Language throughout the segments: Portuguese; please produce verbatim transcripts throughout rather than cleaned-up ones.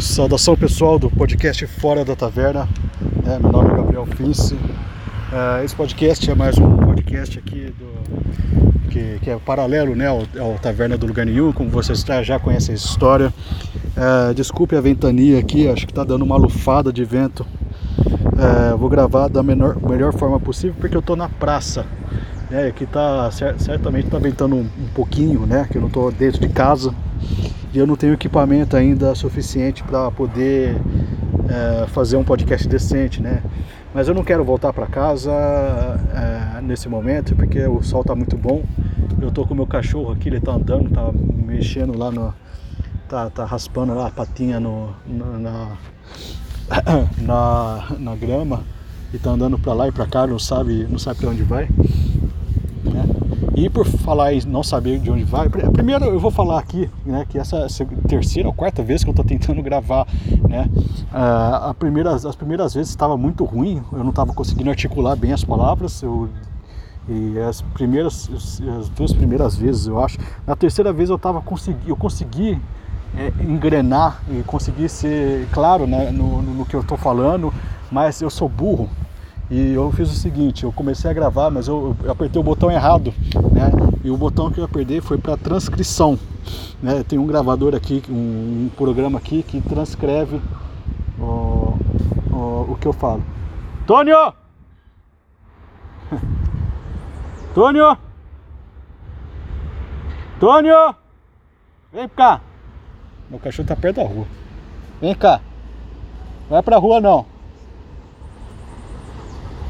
Saudação pessoal do podcast Fora da Taverna, é, meu nome é Gabriel Fince. Uh, esse podcast é mais um podcast aqui do, que, que é paralelo, né, ao, ao Taverna do Lugar Nenhum, como vocês já conhecem a história. Uh, desculpe a ventania aqui, acho que está dando uma lufada de vento. Uh, vou gravar da menor, melhor forma possível porque eu estou na praça. É, aqui tá, certamente está ventando um, um pouquinho, né, que eu não estou dentro de casa e eu não tenho equipamento ainda suficiente para poder é, fazer um podcast decente, né, mas eu não quero voltar para casa é, nesse momento porque o sol está muito bom. Eu estou com o meu cachorro aqui, ele está andando, está mexendo lá, no, tá, tá raspando lá a patinha no, no, na, na, na grama e está andando para lá e para cá, não sabe, não sabe para onde vai. E por falar e não saber de onde vai, primeiro eu vou falar aqui, né, que essa, essa terceira ou quarta vez que eu estou tentando gravar, né, a primeira, as primeiras vezes estava muito ruim, eu não estava conseguindo articular bem as palavras, eu, e as primeiras, as duas primeiras vezes eu acho, na terceira vez eu tava consegui, eu consegui é, engrenar e conseguir ser claro, né, no, no, no que eu estou falando, mas eu sou burro. E eu fiz o seguinte, eu comecei a gravar, mas eu, eu apertei o botão errado, né? E o botão que eu apertei foi para transcrição, né? Tem um gravador aqui, um, um programa aqui que transcreve o, o, o que eu falo. Tônio! Tônio! Tônio! Vem cá! Meu cachorro tá perto da rua. Vem cá! Não é pra rua não.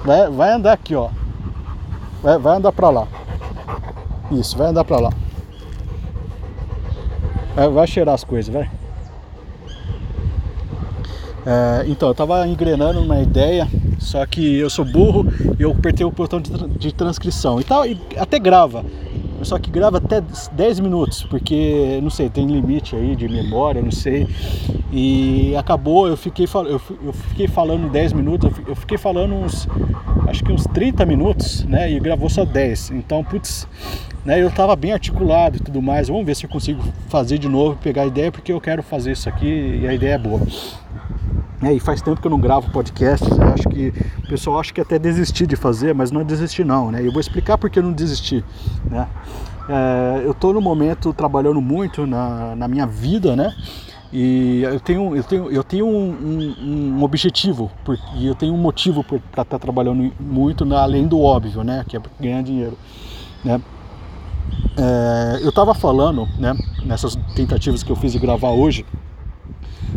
Vai, vai andar aqui, ó. Vai, vai andar pra lá. Isso, vai andar pra lá. Vai, vai cheirar as coisas, vai. É, então, eu tava engrenando na ideia, só que eu sou burro e eu apertei o botão de, de transcrição. E, tá, e até grava. Só que grava até dez minutos, porque, não sei, tem limite aí de memória, não sei. E acabou, eu fiquei, eu, eu fiquei falando dez minutos, eu fiquei falando uns, acho que uns trinta minutos, né, e gravou só dez. Então, putz, né, eu tava bem articulado e tudo mais. Vamos ver se eu consigo fazer de novo, pegar a ideia, porque eu quero fazer isso aqui e a ideia é boa. É, e faz tempo que eu não gravo podcast, eu acho que o pessoal acha que até desisti de fazer, mas não desisti não, né? Eu vou explicar porque eu não desisti, né? É, eu tô no momento trabalhando muito na, na minha vida, né? E eu tenho, eu tenho, eu tenho um, um, um objetivo, por, e eu tenho um motivo para estar tá trabalhando muito, na, além do óbvio, né? Que é ganhar dinheiro, né? É, eu tava falando, né? Nessas tentativas que eu fiz de gravar hoje,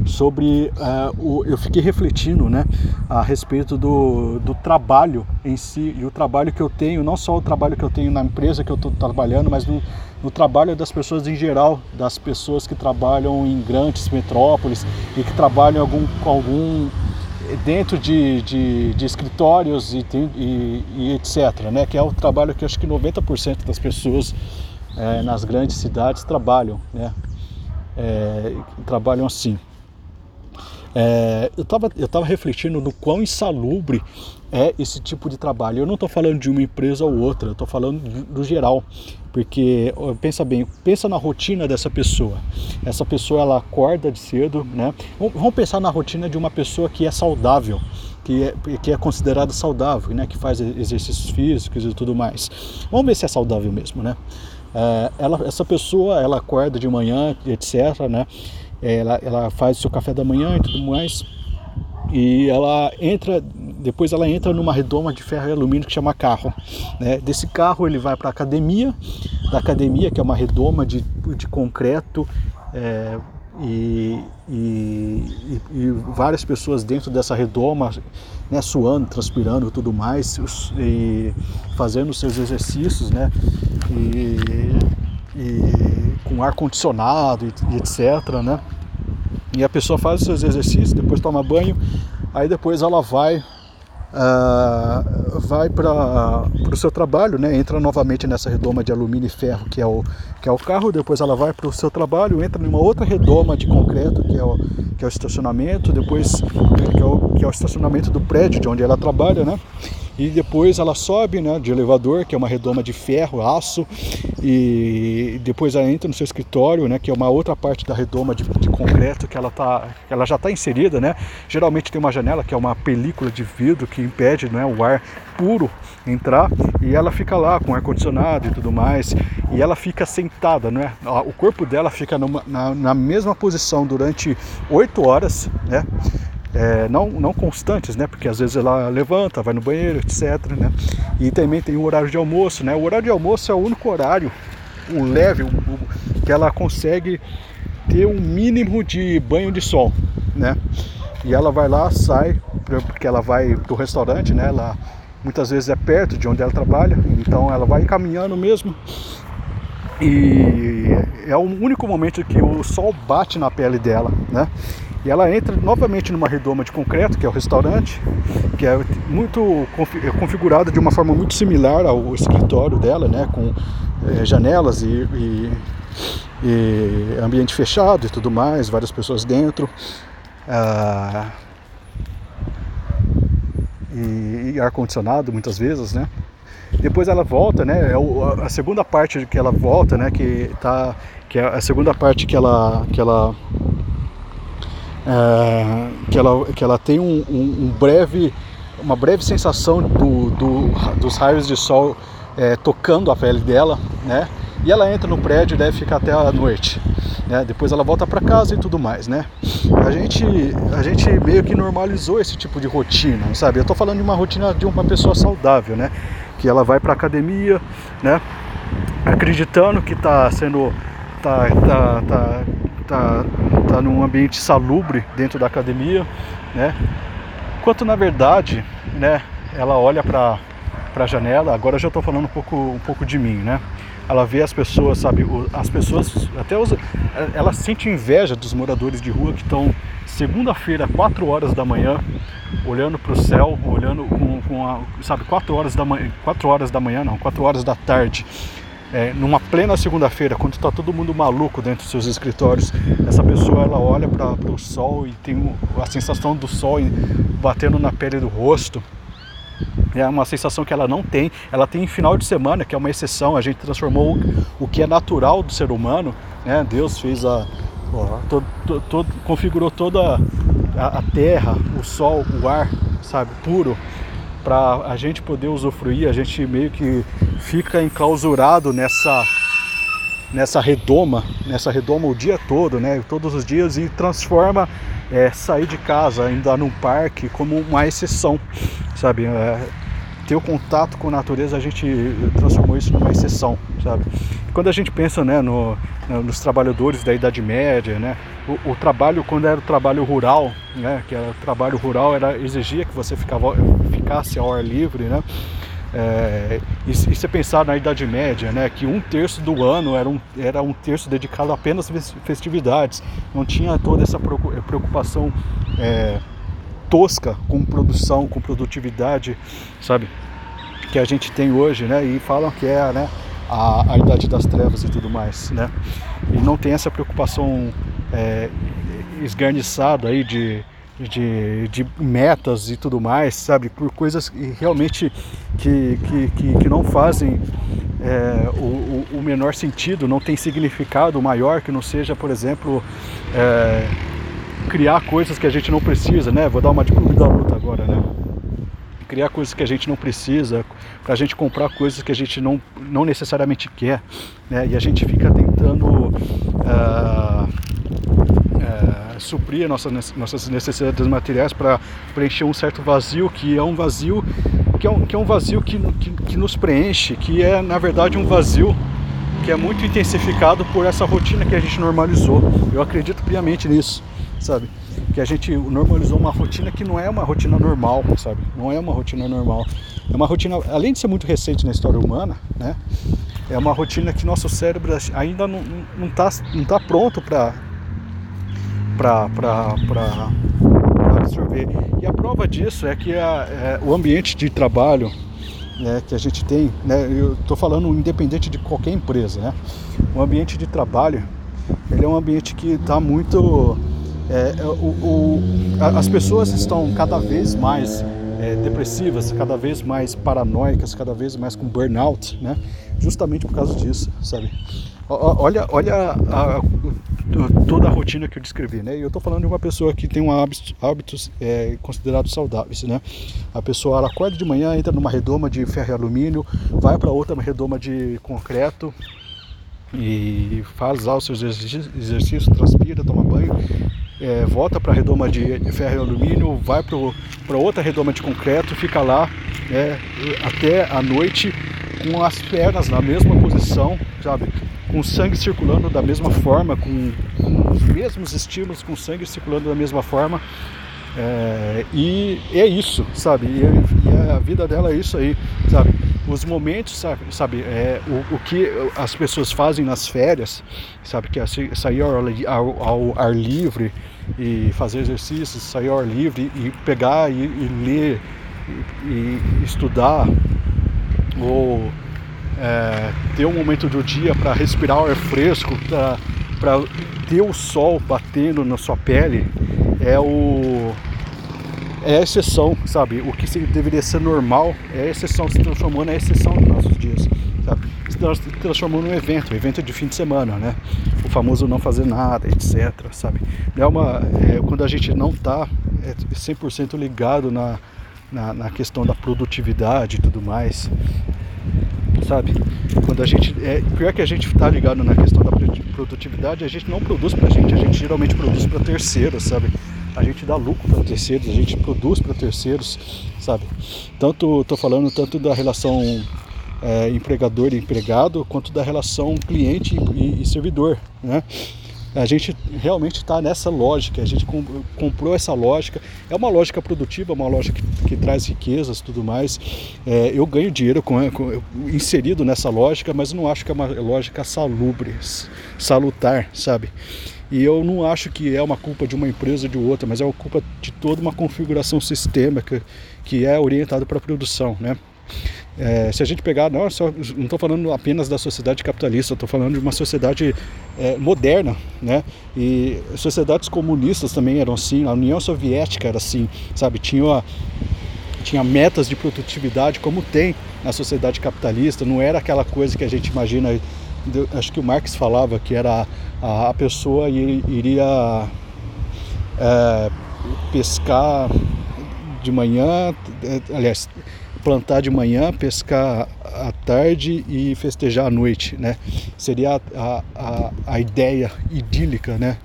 sobre uh, o, eu fiquei refletindo, né, a respeito do, do trabalho em si e o trabalho que eu tenho, não só o trabalho que eu tenho na empresa que eu estou trabalhando, mas no, no trabalho das pessoas em geral, das pessoas que trabalham em grandes metrópoles e que trabalham algum, algum dentro de, de, de escritórios e, e, e etcétera, né, que é o trabalho que acho que noventa por cento das pessoas é, nas grandes cidades trabalham, né, é, trabalham assim. É, eu estava eu tava refletindo no quão insalubre é esse tipo de trabalho. Eu não estou falando de uma empresa ou outra, eu estou falando do geral, porque pensa bem, pensa na rotina dessa pessoa. Essa pessoa, ela acorda de cedo, né? Vamos pensar na rotina de uma pessoa que é saudável, que é, que é considerada saudável, né? Que faz exercícios físicos e tudo mais. Vamos ver se é saudável mesmo, né? É, ela, essa pessoa, ela acorda de manhã, etcétera, né? Ela, ela faz o seu café da manhã e tudo mais, e ela entra, depois ela entra numa redoma de ferro e alumínio que chama carro, né? Desse carro ele vai para a academia, da academia, que é uma redoma de, de concreto, é, e, e, e várias pessoas dentro dessa redoma, né, suando, transpirando e tudo mais, e fazendo seus exercícios, né? E, e, com ar condicionado e etcétera, né? E a pessoa faz os seus exercícios, depois toma banho, aí depois ela vai, uh, vai para o seu trabalho, né? Entra novamente nessa redoma de alumínio e ferro que é o, que é o carro, depois ela vai para o seu trabalho, entra numa outra redoma de concreto que é o, que é o estacionamento, depois que é o, que é o estacionamento do prédio de onde ela trabalha, né? e depois ela sobe, né, de elevador, que é uma redoma de ferro, aço, e depois ela entra no seu escritório, né, que é uma outra parte da redoma de, de concreto que ela, tá, ela já está inserida, né. Geralmente tem uma janela que é uma película de vidro que impede, né, o ar puro entrar, e ela fica lá com ar-condicionado e tudo mais, e ela fica sentada, né, o corpo dela fica numa, na, na mesma posição durante oito horas, né, É, não, não constantes, né? Porque às vezes ela levanta, vai no banheiro, etcétera, né? E também tem o horário de almoço, né? O horário de almoço é o único horário, o leve, o, o, que ela consegue ter um mínimo de banho de sol, né? E ela vai lá, sai, porque ela vai pro restaurante, né? Ela muitas vezes é perto de onde ela trabalha, então ela vai caminhando mesmo. E é o único momento que o sol bate na pele dela, né? E ela entra novamente numa redoma de concreto, que é o restaurante, que é muito configurada de uma forma muito similar ao escritório dela, né? Com é, janelas e, e, e ambiente fechado e tudo mais, várias pessoas dentro, ah, e, e ar-condicionado muitas vezes, né? Depois ela volta, né? É a segunda parte que ela volta, né? Que tá, que é a segunda parte que ela, que ela É, que, ela, que ela tem um, um, um breve, uma breve sensação do, do, dos raios de sol é, tocando a pele dela, né? E ela entra no prédio e deve ficar até a noite, né? Depois ela volta para casa e tudo mais, né? A gente, a gente meio que normalizou esse tipo de rotina, sabe? Eu tô falando de uma rotina de uma pessoa saudável, né? Que ela vai para academia, né? Acreditando que tá sendo... Tá, tá, tá, Tá, tá num ambiente salubre dentro da academia, né? Enquanto na verdade, né, ela olha para a janela. Agora eu já estou falando um pouco, um pouco de mim, né? Ela vê as pessoas, sabe? As pessoas, até os, ela sente inveja dos moradores de rua que estão segunda-feira, quatro horas da manhã, olhando para o céu, olhando com, com a, sabe, quatro horas da manhã, quatro horas da manhã não, quatro horas da tarde. É, numa plena segunda-feira, quando está todo mundo maluco dentro dos seus escritórios, essa pessoa ela olha para o sol e tem a sensação do sol batendo na pele do rosto. É uma sensação que ela não tem. Ela tem em final de semana, que é uma exceção. A gente transformou o que é natural do ser humano, né? Deus fez a... Ó, todo, todo, configurou toda a, a terra, o sol, o ar, sabe, puro, para a gente poder usufruir. A gente meio que fica enclausurado nessa, nessa redoma, nessa redoma o dia todo, né? Todos os dias, e transforma é, sair de casa, andar num parque, como uma exceção, sabe? É, ter o contato com a natureza, a gente transformou isso numa exceção, sabe? Quando a gente pensa, né, no, nos trabalhadores da Idade Média, né? O, o trabalho, quando era o trabalho rural, né? Que era o trabalho rural era, exigia que você ficava, ficasse ao ar livre, né? É, e, e se pensar na Idade Média, né, que um terço do ano era um, era um terço dedicado apenas às festividades, não tinha toda essa preocupação é, tosca com produção, com produtividade, sabe, que a gente tem hoje, né? E falam que é, né, a, a Idade das Trevas e tudo mais, né? E não tem essa preocupação é, esgarniçada aí de De, de metas e tudo mais, sabe? Por coisas que realmente que, que, que não fazem é, o, o menor sentido, não tem significado maior que não seja, por exemplo, é, criar coisas que a gente não precisa, né? Vou dar uma de clube da luta agora, né? Criar coisas que a gente não precisa, pra gente comprar coisas que a gente não, não necessariamente quer, né? E a gente fica tentando... Uh, É, suprir nossas, nossas necessidades materiais para preencher um certo vazio, que é um vazio que é um, que é um vazio que, que, que nos preenche, que é na verdade um vazio que é muito intensificado por essa rotina que a gente normalizou. Eu acredito piamente nisso, sabe? Que a gente normalizou uma rotina que não é uma rotina normal, sabe? Não é uma rotina normal. É uma rotina, além de ser muito recente na história humana, né? É uma rotina que nosso cérebro ainda não não tá, não tá pronto para Para absorver. E a prova disso é que a, é, o ambiente de trabalho, né, que a gente tem, né, eu estou falando independente de qualquer empresa, né, o ambiente de trabalho, ele é um ambiente que está muito... É, o, o, a, as pessoas estão cada vez mais é, depressivas, cada vez mais paranoicas, cada vez mais com burnout, né? Justamente por causa disso, sabe? Olha, olha a, a, toda a rotina que eu descrevi, né? E eu estou falando de uma pessoa que tem um hábito, hábitos é, considerados saudáveis, né? A pessoa ela acorda de manhã, entra numa redoma de ferro e alumínio, vai para outra redoma de concreto e faz lá os seus exercícios, transpira, toma banho, é, volta para a redoma de ferro e alumínio, vai para outra redoma de concreto, fica lá, né, até a noite com as pernas na mesma posição, sabe? Com sangue circulando da mesma forma, com, com os mesmos estímulos, com sangue circulando da mesma forma, é, e é isso, sabe? E, é, e a vida dela é isso aí, sabe? Os momentos, sabe? sabe é, o, o que as pessoas fazem nas férias, sabe? Que é sair ao, ao, ao ar livre e fazer exercícios, sair ao ar livre e pegar e, e ler e, e estudar ou... É, ter um momento do dia para respirar o ar fresco, para ter o sol batendo na sua pele, é, o, é a exceção, sabe? O que deveria ser normal é a exceção, se transformando em exceção nos nossos dias, sabe? Se transformando num evento, um evento de fim de semana, né? O famoso não fazer nada, etcétera, sabe? É uma, é, quando a gente não está é cem por cento ligado na, na, na questão da produtividade e tudo mais, sabe? Quando a gente é, pior que a gente está ligado na questão da produtividade, a gente não produz para a gente, a gente geralmente produz para terceiros, sabe? A gente dá lucro para terceiros, a gente produz para terceiros, sabe? Tanto estou falando tanto da relação é, empregador e empregado, quanto da relação cliente e, e servidor, né? A gente realmente está nessa lógica, a gente comprou essa lógica, é uma lógica produtiva, uma lógica que, que traz riquezas e tudo mais. É, eu ganho dinheiro com, com, inserido nessa lógica, mas não acho que é uma lógica salubre, salutar, sabe? E eu não acho que é uma culpa de uma empresa ou de outra, mas é uma culpa de toda uma configuração sistêmica que é orientada para a produção, né? É, se a gente pegar, não estou falando apenas da sociedade capitalista, estou falando de uma sociedade é, moderna, né? E sociedades comunistas também eram assim, a União Soviética era assim, sabe? Tinha, tinha metas de produtividade como tem na sociedade capitalista, não era aquela coisa que a gente imagina, acho que o Marx falava que era a, a pessoa ir, iria é, pescar de manhã, aliás, plantar de manhã, pescar à tarde e festejar à noite, né? Seria a, a, a ideia idílica, né?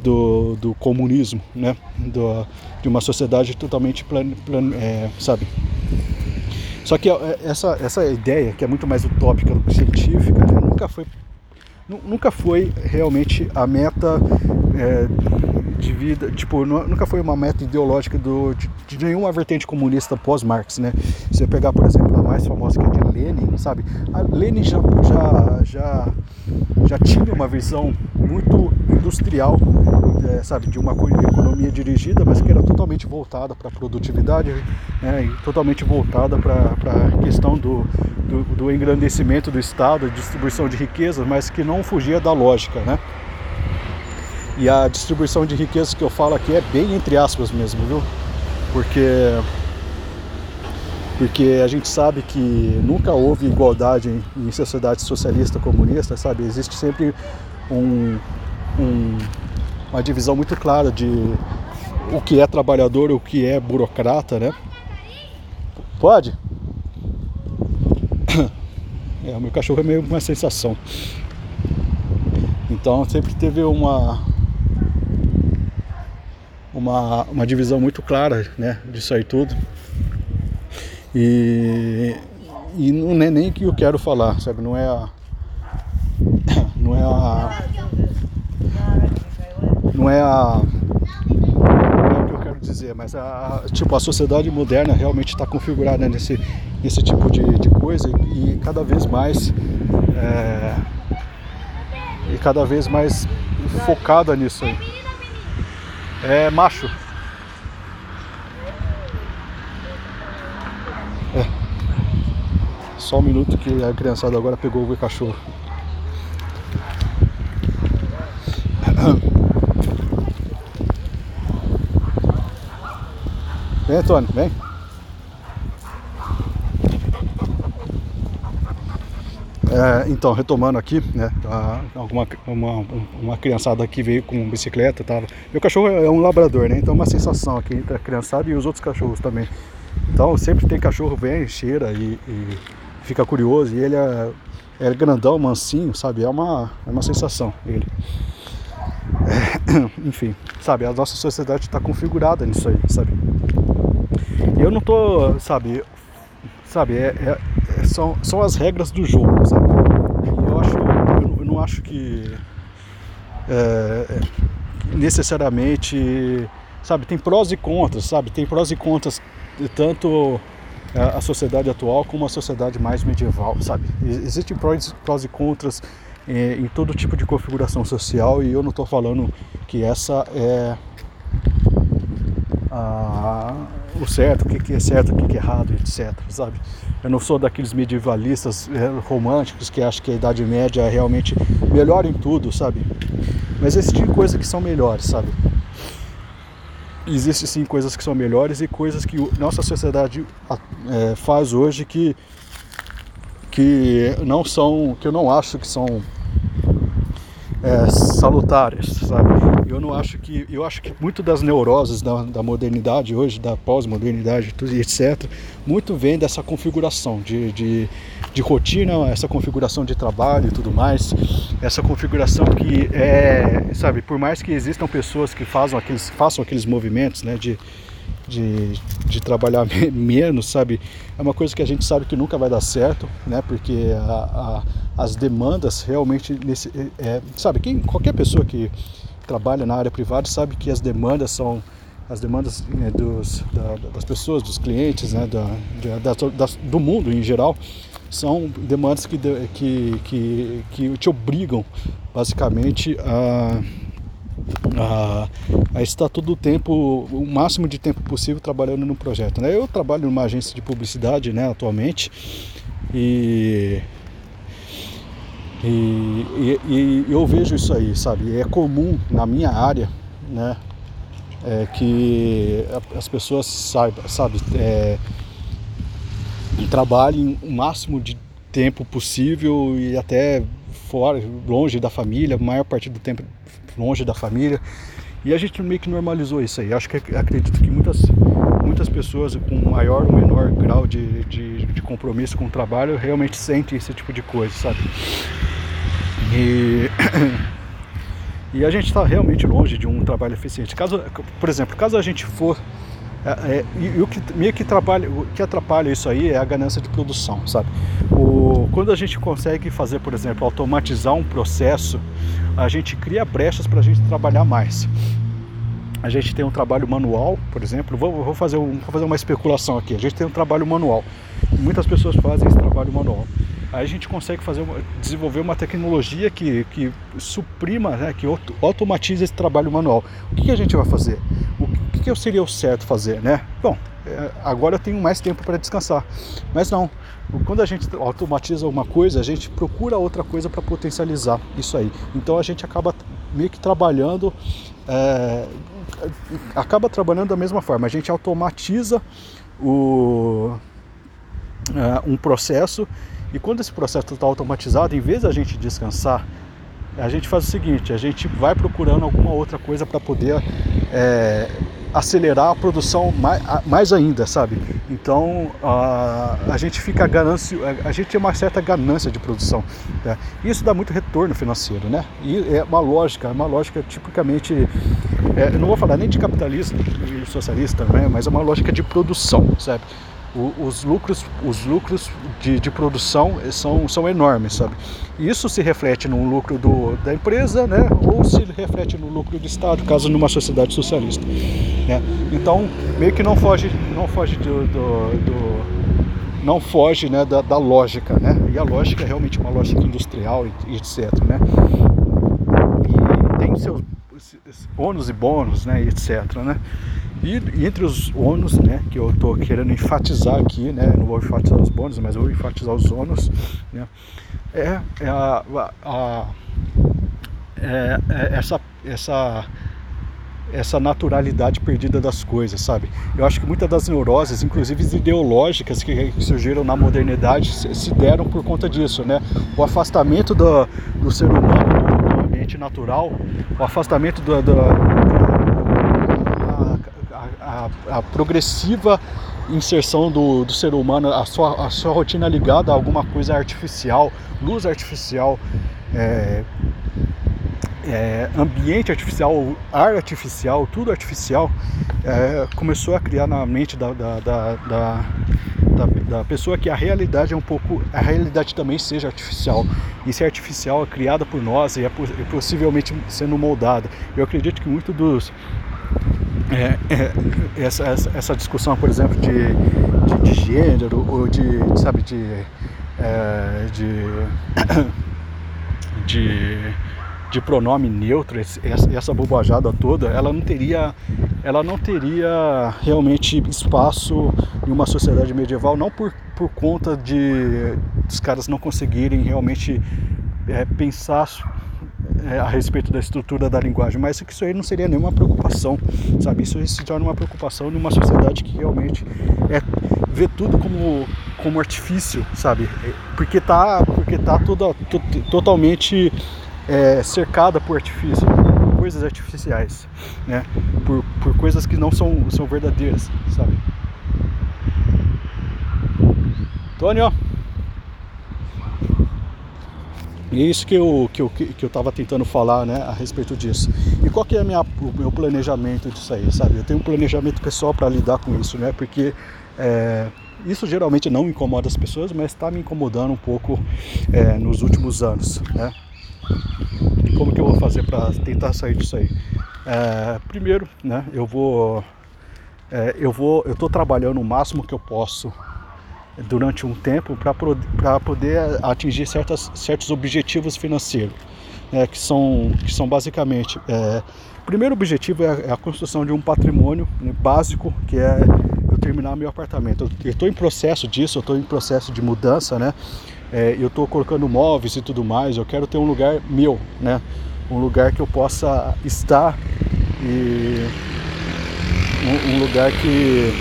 Do, do comunismo, né? Do, de uma sociedade totalmente, plan, plan, é, sabe? Só que essa, essa ideia, que é muito mais utópica do que científica, né? nunca, foi, nunca foi realmente a meta... É, de vida, tipo, nunca foi uma meta ideológica do, de, de nenhuma vertente comunista pós-Marx, né? Se eu pegar, por exemplo, a mais famosa que é de Lenin, sabe? A Lenin já, já, já, já tinha uma visão muito industrial, é, sabe? De uma economia dirigida, mas que era totalmente voltada para a produtividade, né? E totalmente voltada para a questão do, do, do engrandecimento do Estado, distribuição de riquezas, mas que não fugia da lógica, né? E a distribuição de riquezas que eu falo aqui é bem entre aspas mesmo, viu? Porque, porque a gente sabe que nunca houve igualdade em, em sociedade socialista, comunista, sabe? Existe sempre um, um, uma divisão muito clara de o que é trabalhador e o que é burocrata, né? Pode? É, o meu cachorro é meio uma sensação. Então sempre teve uma... Uma, uma divisão muito clara, né, disso aí tudo, e, e não é nem que eu quero falar, sabe, não é a, não é a, não é a, não é o que eu quero dizer, mas a, tipo, a sociedade moderna realmente está configurada nesse, nesse tipo de, de coisa e cada vez mais, é, e cada vez mais focada nisso aí. É macho. É. Só um minuto que a criançada agora pegou o cachorro. Vem, Antônio, vem. É, então, retomando aqui, né, alguma, uma, uma criançada aqui veio com bicicleta, tava. Meu cachorro é um labrador, né, então é uma sensação aqui entre a criançada e os outros cachorros também. Então sempre tem cachorro, vem, cheira e, e fica curioso, e ele é, é grandão, mansinho, sabe, é uma, é uma sensação, ele. É, enfim, sabe, a nossa sociedade está configurada nisso aí, sabe. Eu não tô, sabe, sabe, é... é São, são as regras do jogo, sabe? Eu, acho, eu, eu não acho que é, necessariamente, sabe, tem prós e contras, sabe? Tem prós e contras de tanto a, a sociedade atual como a sociedade mais medieval, sabe? Existem prós, prós e contras é, em todo tipo de configuração social, e eu não estou falando que essa é a... o certo, o que é certo, o que é errado, etcétera, sabe? Eu não sou daqueles medievalistas românticos que acham que a Idade Média é realmente melhor em tudo, sabe? Mas existem coisas que são melhores, sabe? Existem sim coisas que são melhores e coisas que nossa sociedade é, faz hoje que, que não são, que eu não acho que são é, salutares, sabe? Eu não acho que, eu acho que muito das neuroses da, da modernidade hoje, da pós-modernidade, etcétera, muito vem dessa configuração de, de, de rotina, essa configuração de trabalho e tudo mais, essa configuração que é, sabe, por mais que existam pessoas que façam aqueles, façam aqueles movimentos, né, de, de, de trabalhar menos, sabe, é uma coisa que a gente sabe que nunca vai dar certo, né, porque a, a, as demandas realmente, nesse, é, sabe, quem, qualquer pessoa que trabalha na área privada sabe que as demandas são as demandas né, dos, da, das pessoas, dos clientes, né, da, da, da, do mundo em geral, são demandas que, que, que, que te obrigam basicamente a, a, a estar todo o tempo, o máximo de tempo possível trabalhando no projeto, né? Eu trabalho numa agência de publicidade, né, atualmente, e E, e, e eu vejo isso aí, sabe? É comum na minha área, né? É que as pessoas saibam, sabe? É, trabalhem o máximo de tempo possível e até fora, longe da família, a maior parte do tempo longe da família. E a gente meio que normalizou isso aí. Acho que acredito que muitas, muitas pessoas com maior ou menor grau de, de, de compromisso com o trabalho realmente sentem esse tipo de coisa, sabe? E, e a gente está realmente longe de um trabalho eficiente. Caso, por exemplo, caso a gente for... É, é, e o que meio que, trabalha, o que atrapalha isso aí é a ganância de produção, sabe? O, quando a gente consegue fazer, por exemplo, automatizar um processo, a gente cria brechas para a gente trabalhar mais. A gente tem um trabalho manual, por exemplo, vou, vou, fazer um, vou fazer uma especulação aqui, a gente tem um trabalho manual, muitas pessoas fazem esse trabalho manual. Aí a gente consegue fazer uma, desenvolver uma tecnologia que, que suprima, né, que automatiza esse trabalho manual. O que, que a gente vai fazer? O que, que seria o certo fazer, né? Bom, agora eu tenho mais tempo para descansar, mas não. Quando a gente automatiza uma coisa, a gente procura outra coisa para potencializar isso aí. Então a gente acaba meio que trabalhando, é, acaba trabalhando da mesma forma. A gente automatiza o, é, um processo. E quando esse processo está automatizado, em vez da gente descansar, a gente faz o seguinte, a gente vai procurando alguma outra coisa para poder é, acelerar a produção mais, mais ainda, sabe? Então, a, a gente fica ganância, a gente tem uma certa ganância de produção, né? Isso dá muito retorno financeiro, né? E é uma lógica, uma lógica tipicamente... É, eu não vou falar nem de capitalista e socialista, né? Mas é uma lógica de produção, sabe? Os lucros, os lucros de, de produção são, são enormes, sabe? Isso se reflete no lucro do, da empresa, né? Ou se reflete no lucro do Estado, caso numa sociedade socialista, né? Então, meio que não foge, não foge, do, do, do, não foge né, da, da lógica, né? E a lógica é realmente uma lógica industrial, etcétera, né? E tem seus ônus e bônus, né, etcétera, né? E entre os ônus, né, que eu estou querendo enfatizar aqui, né, não vou enfatizar os bônus, mas eu vou enfatizar os ônus, né, é, é, a, a, é, é essa, essa essa naturalidade perdida das coisas, sabe? Eu acho que muitas das neuroses, inclusive ideológicas, que surgiram na modernidade se deram por conta disso, né? O afastamento do, do ser humano do ambiente natural, o afastamento da a, a, a progressiva inserção do, do ser humano, a sua, a sua rotina ligada a alguma coisa artificial, luz artificial, é, é, ambiente artificial, ar artificial, tudo artificial, é, começou a criar na mente da, da, da, da, da, da pessoa que a realidade é um pouco, a realidade também seja artificial, e se é artificial é criada por nós e é, é possivelmente sendo moldada. Eu acredito que muito dos É, é, essa, essa, essa discussão, por exemplo, de, de, de gênero ou de, sabe, de, é, de, de, de pronome neutro, essa, essa bobajada toda, ela não teria, ela não teria realmente espaço em uma sociedade medieval, não por, por conta de os caras não conseguirem realmente é, pensar a respeito da estrutura da linguagem, mas isso aí não seria nenhuma preocupação, sabe? Isso aí se torna uma preocupação numa sociedade que realmente é, vê tudo como, como artifício, sabe? Porque tá, porque tá toda, to, totalmente é, cercada por artifício, por coisas artificiais, né? Por, por coisas que não são, são verdadeiras, sabe? Antônio! E é isso que eu que eu, que eu tava tentando falar, né, a respeito disso. E qual que é a minha, o meu planejamento disso aí, sabe? Eu tenho um planejamento pessoal para lidar com isso, né? Porque é, isso geralmente não incomoda as pessoas, mas está me incomodando um pouco é, nos últimos anos, né? E como que eu vou fazer para tentar sair disso aí? É, primeiro, né, eu vou... É, eu vou... Eu tô trabalhando o máximo que eu posso durante um tempo para poder atingir certas, certos objetivos financeiros, né, que, são, que são basicamente... É, o primeiro objetivo é a construção de um patrimônio, né, básico, que é eu terminar meu apartamento. Eu estou em processo disso, eu estou em processo de mudança, né? É, eu estou colocando móveis e tudo mais, eu quero ter um lugar meu, né? Um lugar que eu possa estar e... Um, um lugar que...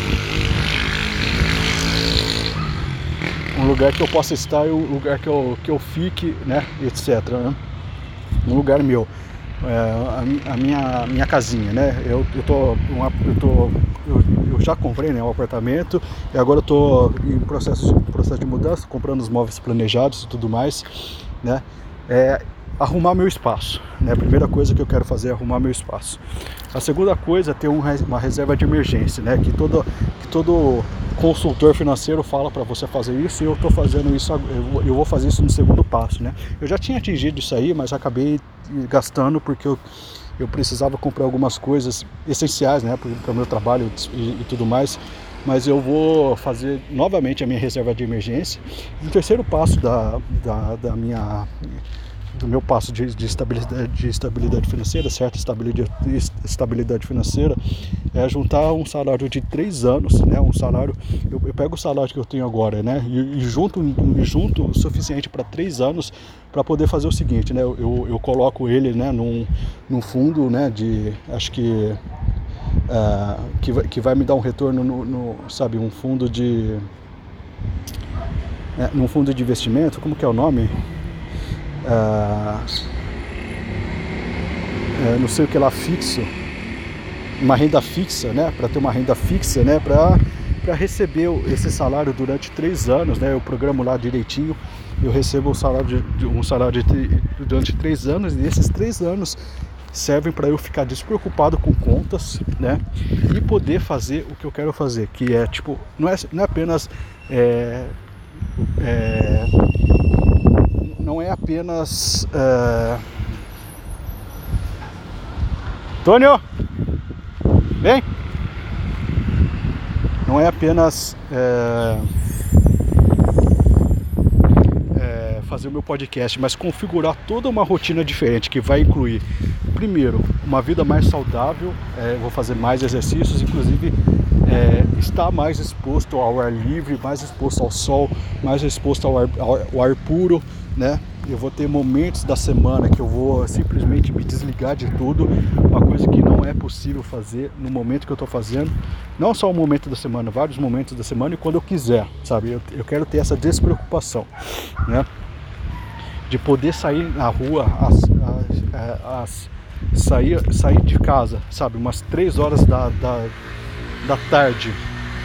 um lugar que eu possa estar e um lugar que eu, que eu fique, né, etcétera, né? Um lugar meu, é, a, a minha, minha casinha, né? Eu, eu, tô, uma, eu, tô, eu, eu já comprei, né, um apartamento e agora eu estou em processo, processo de mudança, comprando os móveis planejados e tudo mais, né? É, arrumar meu espaço, né? A primeira coisa que eu quero fazer é arrumar meu espaço. A segunda coisa é ter um, uma reserva de emergência, né? Que todo... Que todo consultor financeiro fala para você fazer isso e eu tô fazendo isso, eu vou fazer isso no segundo passo, né? Eu já tinha atingido isso aí, mas acabei gastando porque eu, eu precisava comprar algumas coisas essenciais, né, para o meu trabalho e, e tudo mais, mas eu vou fazer novamente a minha reserva de emergência. E o terceiro passo da, da, da minha... do meu passo de, de, estabilidade, de estabilidade financeira, certa estabilidade, estabilidade financeira, é juntar um salário de três anos, né? Um salário, eu, eu pego o salário que eu tenho agora, né? E, e junto, junto o suficiente para três anos para poder fazer o seguinte, né? Eu, eu, eu coloco ele, né, num, num fundo, né? De, acho que, uh, que, vai, que vai me dar um retorno, no, no, sabe, um fundo de, é, num fundo de investimento, como que é o nome? Ah, é, não sei o que lá fixo, uma renda fixa, né? Para ter uma renda fixa, né? Para para receber esse salário durante três anos, né? Eu programo lá direitinho, eu recebo um salário de, um salário de, durante três anos e esses três anos servem para eu ficar despreocupado com contas, né? E poder fazer o que eu quero fazer, que é tipo, não é não é apenas é, é, não é apenas... É... Antônio! Vem! Não é apenas... É... É fazer o meu podcast, mas configurar toda uma rotina diferente, que vai incluir, primeiro, uma vida mais saudável, é, vou fazer mais exercícios, inclusive... É, estar mais exposto ao ar livre, mais exposto ao sol, mais exposto ao ar, ao, ao ar puro, né? eu vou ter momentos da semana que eu vou simplesmente me desligar de tudo, uma coisa que não é possível fazer no momento que eu estou fazendo, não só um momento da semana, vários momentos da semana, e quando eu quiser, sabe? Eu, eu quero ter essa despreocupação, né? De poder sair na rua, as, as, as, sair, sair de casa, sabe? Umas três horas da, da, da tarde,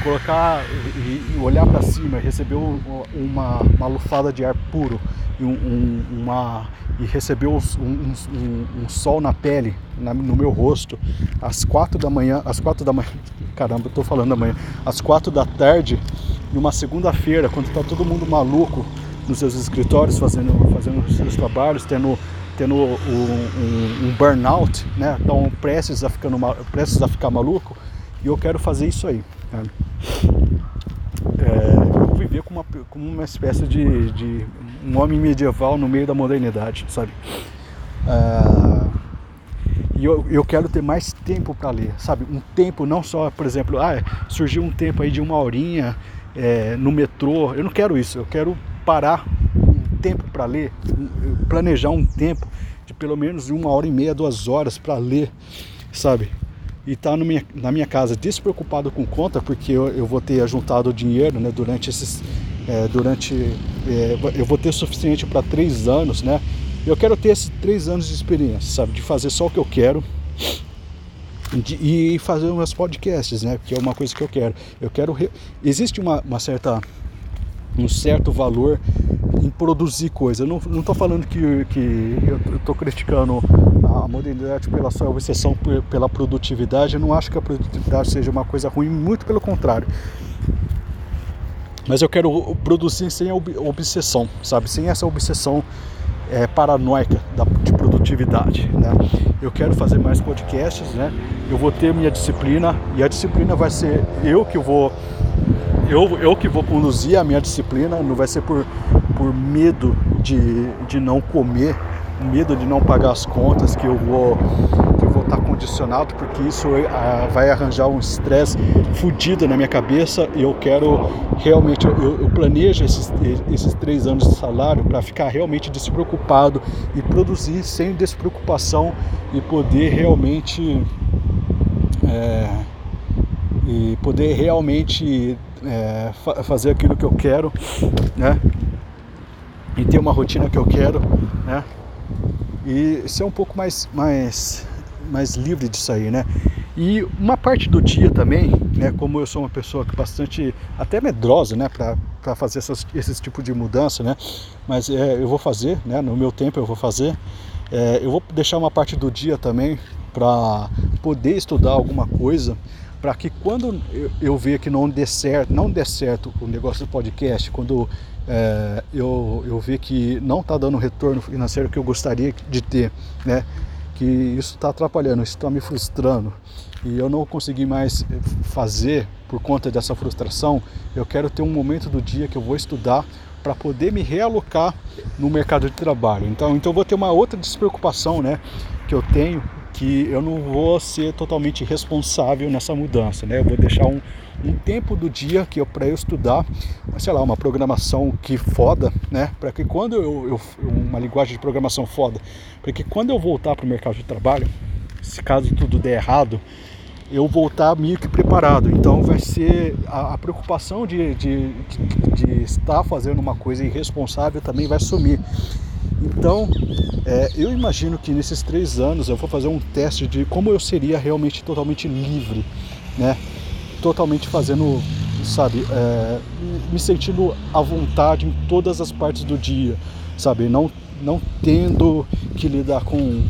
colocar e, e olhar para cima e receber uma, uma lufada de ar puro, e, um, uma, e receber um, um, um, um sol na pele, na, no meu rosto, às quatro da manhã, às quatro da manhã, caramba, eu tô falando da manhã, às quatro da tarde, numa segunda-feira, quando tá todo mundo maluco nos seus escritórios, fazendo, fazendo os seus trabalhos, tendo, tendo um, um, um burnout, né? Então prestes a, ficando, prestes a ficar maluco, e eu quero fazer isso aí, né? É, eu viver como uma, como uma espécie de, de um homem medieval no meio da modernidade, sabe? É, e eu, eu quero ter mais tempo para ler, sabe? Um tempo não só, por exemplo, ah, surgiu um tempo aí de uma horinha é, no metrô, eu não quero isso, eu quero parar um tempo para ler, planejar um tempo de pelo menos uma hora e meia, duas horas para ler, sabe? E estar tá na minha casa despreocupado com conta, porque eu, eu vou ter ajuntado dinheiro, né, durante esses, é, durante, é, eu vou ter suficiente para três anos, né? Eu quero ter esses três anos de experiência, sabe? De fazer só o que eu quero. De, e fazer meus podcasts, né? Que é uma coisa que eu quero. Eu quero re... Existe uma, uma certa... um certo valor em produzir coisa. Eu não estou falando que, que eu estou criticando a modernidade pela sua obsessão pela produtividade. Eu não acho que a produtividade seja uma coisa ruim, muito pelo contrário. Mas eu quero produzir sem obsessão, sabe? Sem essa obsessão é, paranoica da, de produtividade, né? Eu quero fazer mais podcasts, né? Eu vou ter minha disciplina, e a disciplina vai ser eu que vou... Eu, eu que vou conduzir a minha disciplina, não vai ser por, por medo de, de não comer, medo de não pagar as contas, que eu vou que eu vou estar condicionado, porque isso vai arranjar um estresse fodido na minha cabeça, e eu quero realmente, eu, eu planejo esses, esses três anos de salário para ficar realmente despreocupado e produzir sem despreocupação e poder realmente... É, e poder realmente é, fa- fazer aquilo que eu quero, né? E ter uma rotina que eu quero, né? E ser um pouco mais, mais, mais livre disso aí, né? E uma parte do dia também, né? Como eu sou uma pessoa que bastante, até medrosa, né? Pra, pra fazer essas, esse tipo de mudança, né? Mas é, eu vou fazer, né? No meu tempo eu vou fazer. É, eu vou deixar uma parte do dia também para poder estudar alguma coisa, para que quando eu ver que não der certo, não der certo o negócio do podcast, quando é, eu, eu ver que não está dando o retorno financeiro que eu gostaria de ter, né? Que isso está atrapalhando, isso está me frustrando, e eu não consegui mais fazer por conta dessa frustração, eu quero ter um momento do dia que eu vou estudar para poder me realocar no mercado de trabalho. Então, então eu vou ter uma outra despreocupação, né, que eu tenho, que eu não vou ser totalmente responsável nessa mudança, né? Eu vou deixar um, um tempo do dia que eu, para eu estudar, sei lá, uma programação que foda, né? Para que quando eu, eu... uma linguagem de programação foda, para que quando eu voltar para o mercado de trabalho, se caso tudo der errado, eu voltar meio que preparado. Então vai ser a, a preocupação de, de, de, de estar fazendo uma coisa irresponsável também vai sumir. Então, é, eu imagino que nesses três anos eu vou fazer um teste de como eu seria realmente totalmente livre, né? Totalmente fazendo, sabe, é, me sentindo à vontade em todas as partes do dia, sabe? Não, não tendo que lidar com,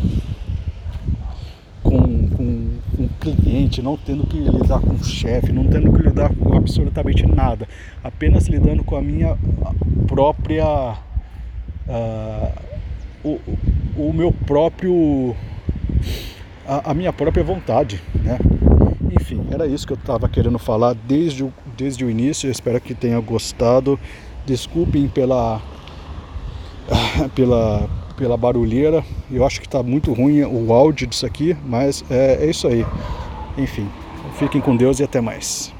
com, com, com cliente, não tendo que lidar com chefe, não tendo que lidar com absolutamente nada. Apenas lidando com a minha própria... Uh, o, o meu próprio a, a minha própria vontade, né? Enfim, era isso que eu estava querendo falar desde o, desde o início. Eu espero que tenha gostado. Desculpem pela pela, pela barulheira. Eu acho que está muito ruim o áudio disso aqui, mas é, é isso aí. Enfim, fiquem com Deus e até mais.